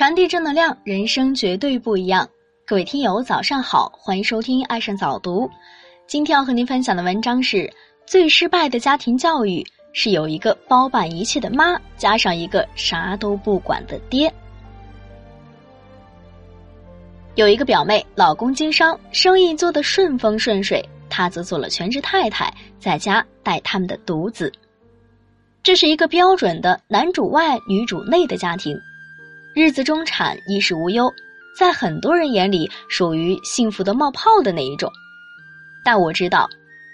传递正能量，人生绝对不一样。各位听友早上好，欢迎收听爱上早读。今天要和您分享的文章是最失败的家庭教育是有一个包办一切的妈加上一个啥都不管的爹。有一个表妹，老公经商，生意做得顺风顺水，她则做了全职太太，在家带他们的独子。这是一个标准的男主外女主内的家庭，日子中产，衣食无忧，在很多人眼里属于幸福的冒泡的那一种。但我知道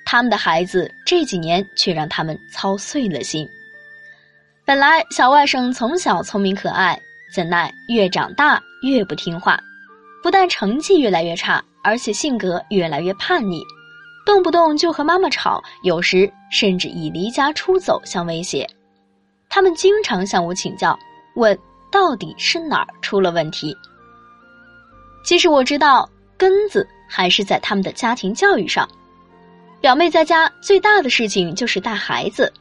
他们的孩子这几年却让他们操碎了心。本来小外甥从小聪明可爱，怎奈越长大越不听话，不但成绩越来越差，而且性格越来越叛逆，动不动就和妈妈吵，有时甚至以离家出走相威胁。他们经常向我请教，问到底是哪儿出了问题。其实我知道根子还是在他们的家庭教育上。表妹在家最大的事情就是带孩子，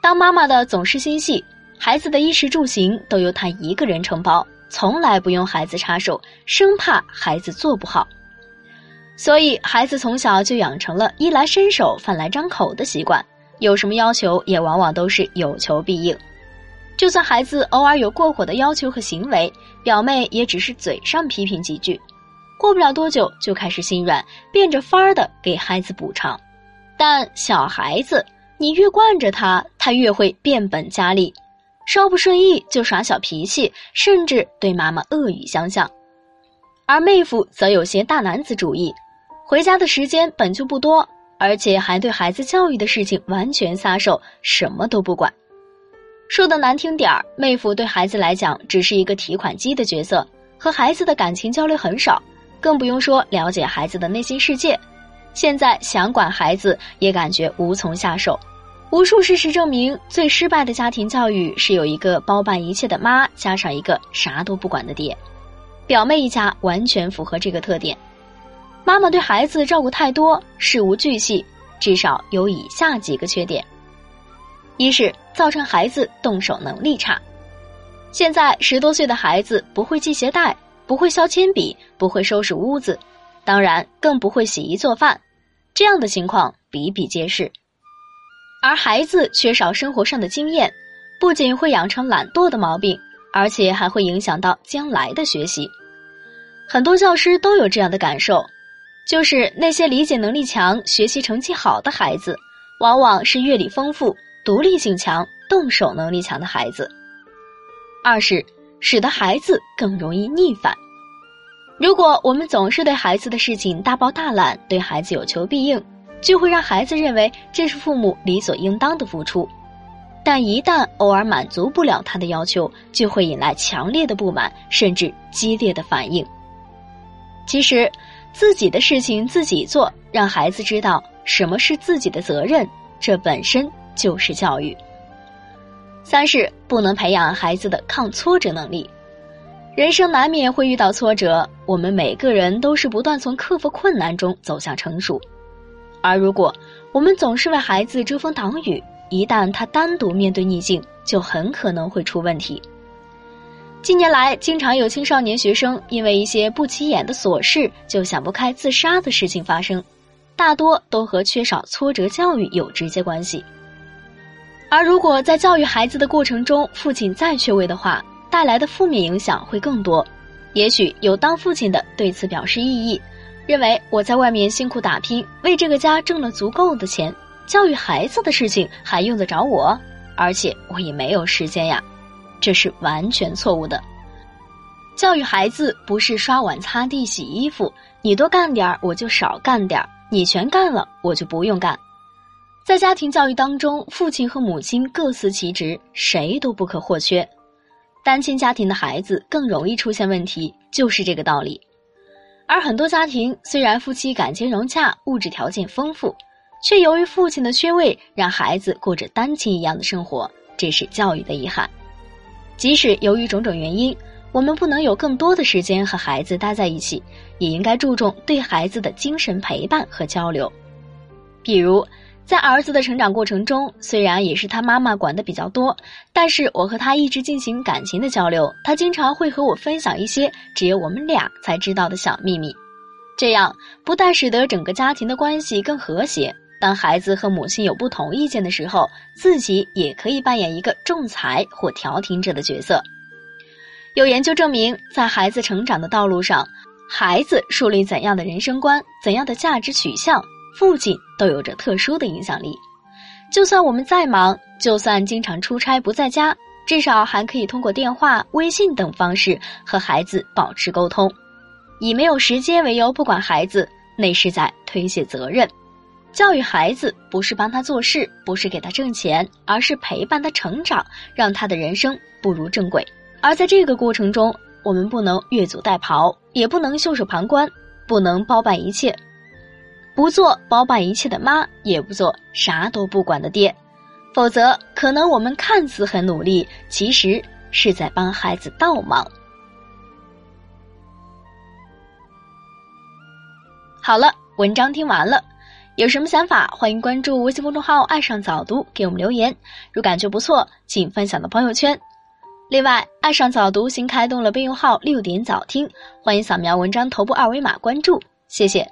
当妈妈的总是心细，孩子的衣食住行都由她一个人承包，从来不用孩子插手，生怕孩子做不好。所以孩子从小就养成了衣来伸手饭来张口的习惯，有什么要求也往往都是有求必应。就算孩子偶尔有过火的要求和行为，表妹也只是嘴上批评几句，过不了多久就开始心软，变着法儿的给孩子补偿。但小孩子你越惯着他，他越会变本加厉，稍不顺意就耍小脾气，甚至对妈妈恶语相向。而妹夫则有些大男子主义，回家的时间本就不多，而且还对孩子教育的事情完全撒手，什么都不管。说的难听点儿，妹夫对孩子来讲只是一个提款机的角色，和孩子的感情交流很少，更不用说了解孩子的内心世界。现在想管孩子也感觉无从下手。无数事实证明，最失败的家庭教育是有一个包办一切的妈加上一个啥都不管的爹。表妹一家完全符合这个特点。妈妈对孩子照顾太多，事无巨细，至少有以下几个缺点。一是造成孩子动手能力差。现在10多岁的孩子不会系鞋带，不会削铅笔，不会收拾屋子，当然更不会洗衣做饭，这样的情况比比皆是。而孩子缺少生活上的经验，不仅会养成懒惰的毛病，而且还会影响到将来的学习。很多教师都有这样的感受，就是那些理解能力强、学习成绩好的孩子，往往是阅历丰富、独立性强、动手能力强的孩子。二是使得孩子更容易逆反。如果我们总是对孩子的事情大包大揽，对孩子有求必应，就会让孩子认为这是父母理所应当的付出。但一旦偶尔满足不了他的要求，就会引来强烈的不满，甚至激烈的反应。其实，自己的事情自己做，让孩子知道什么是自己的责任，这本身就是教育。三是不能培养孩子的抗挫折能力。人生难免会遇到挫折，我们每个人都是不断从克服困难中走向成熟。而如果我们总是为孩子遮风挡雨，一旦他单独面对逆境，就很可能会出问题。近年来，经常有青少年学生因为一些不起眼的琐事就想不开自杀的事情发生，大多都和缺少挫折教育有直接关系。而如果在教育孩子的过程中，父亲再缺位的话，带来的负面影响会更多。也许有当父亲的对此表示异议，认为我在外面辛苦打拼，为这个家挣了足够的钱，教育孩子的事情还用得着我？而且我也没有时间呀。这是完全错误的。教育孩子不是刷碗擦地洗衣服，你多干点儿我就少干点儿，你全干了我就不用干。在家庭教育当中，父亲和母亲各司其职，谁都不可或缺。单亲家庭的孩子更容易出现问题，就是这个道理。而很多家庭虽然夫妻感情融洽，物质条件丰富，却由于父亲的缺位，让孩子过着单亲一样的生活，这是教育的遗憾。即使由于种种原因，我们不能有更多的时间和孩子待在一起，也应该注重对孩子的精神陪伴和交流。比如在儿子的成长过程中，虽然也是他妈妈管得比较多，但是我和他一直进行感情的交流，他经常会和我分享一些只有我们俩才知道的小秘密。这样不但使得整个家庭的关系更和谐，当孩子和母亲有不同意见的时候，自己也可以扮演一个仲裁或调停者的角色。有研究证明，在孩子成长的道路上，孩子树立怎样的人生观、怎样的价值取向，父亲都有着特殊的影响力。就算我们再忙，就算经常出差不在家，至少还可以通过电话、微信等方式和孩子保持沟通。以没有时间为由不管孩子，那是在推卸责任。教育孩子不是帮他做事，不是给他挣钱，而是陪伴他成长，让他的人生步入正轨。而在这个过程中，我们不能越俎代庖，也不能袖手旁观，不能包办一切，不做包办一切的妈，也不做啥都不管的爹，否则可能我们看似很努力，其实是在帮孩子倒忙。好了，文章听完了，有什么想法欢迎关注微信公众号爱上早读给我们留言，如感觉不错请分享到朋友圈。另外，爱上早读新开动了备用号6点早听，欢迎扫描文章头部二维码关注，谢谢。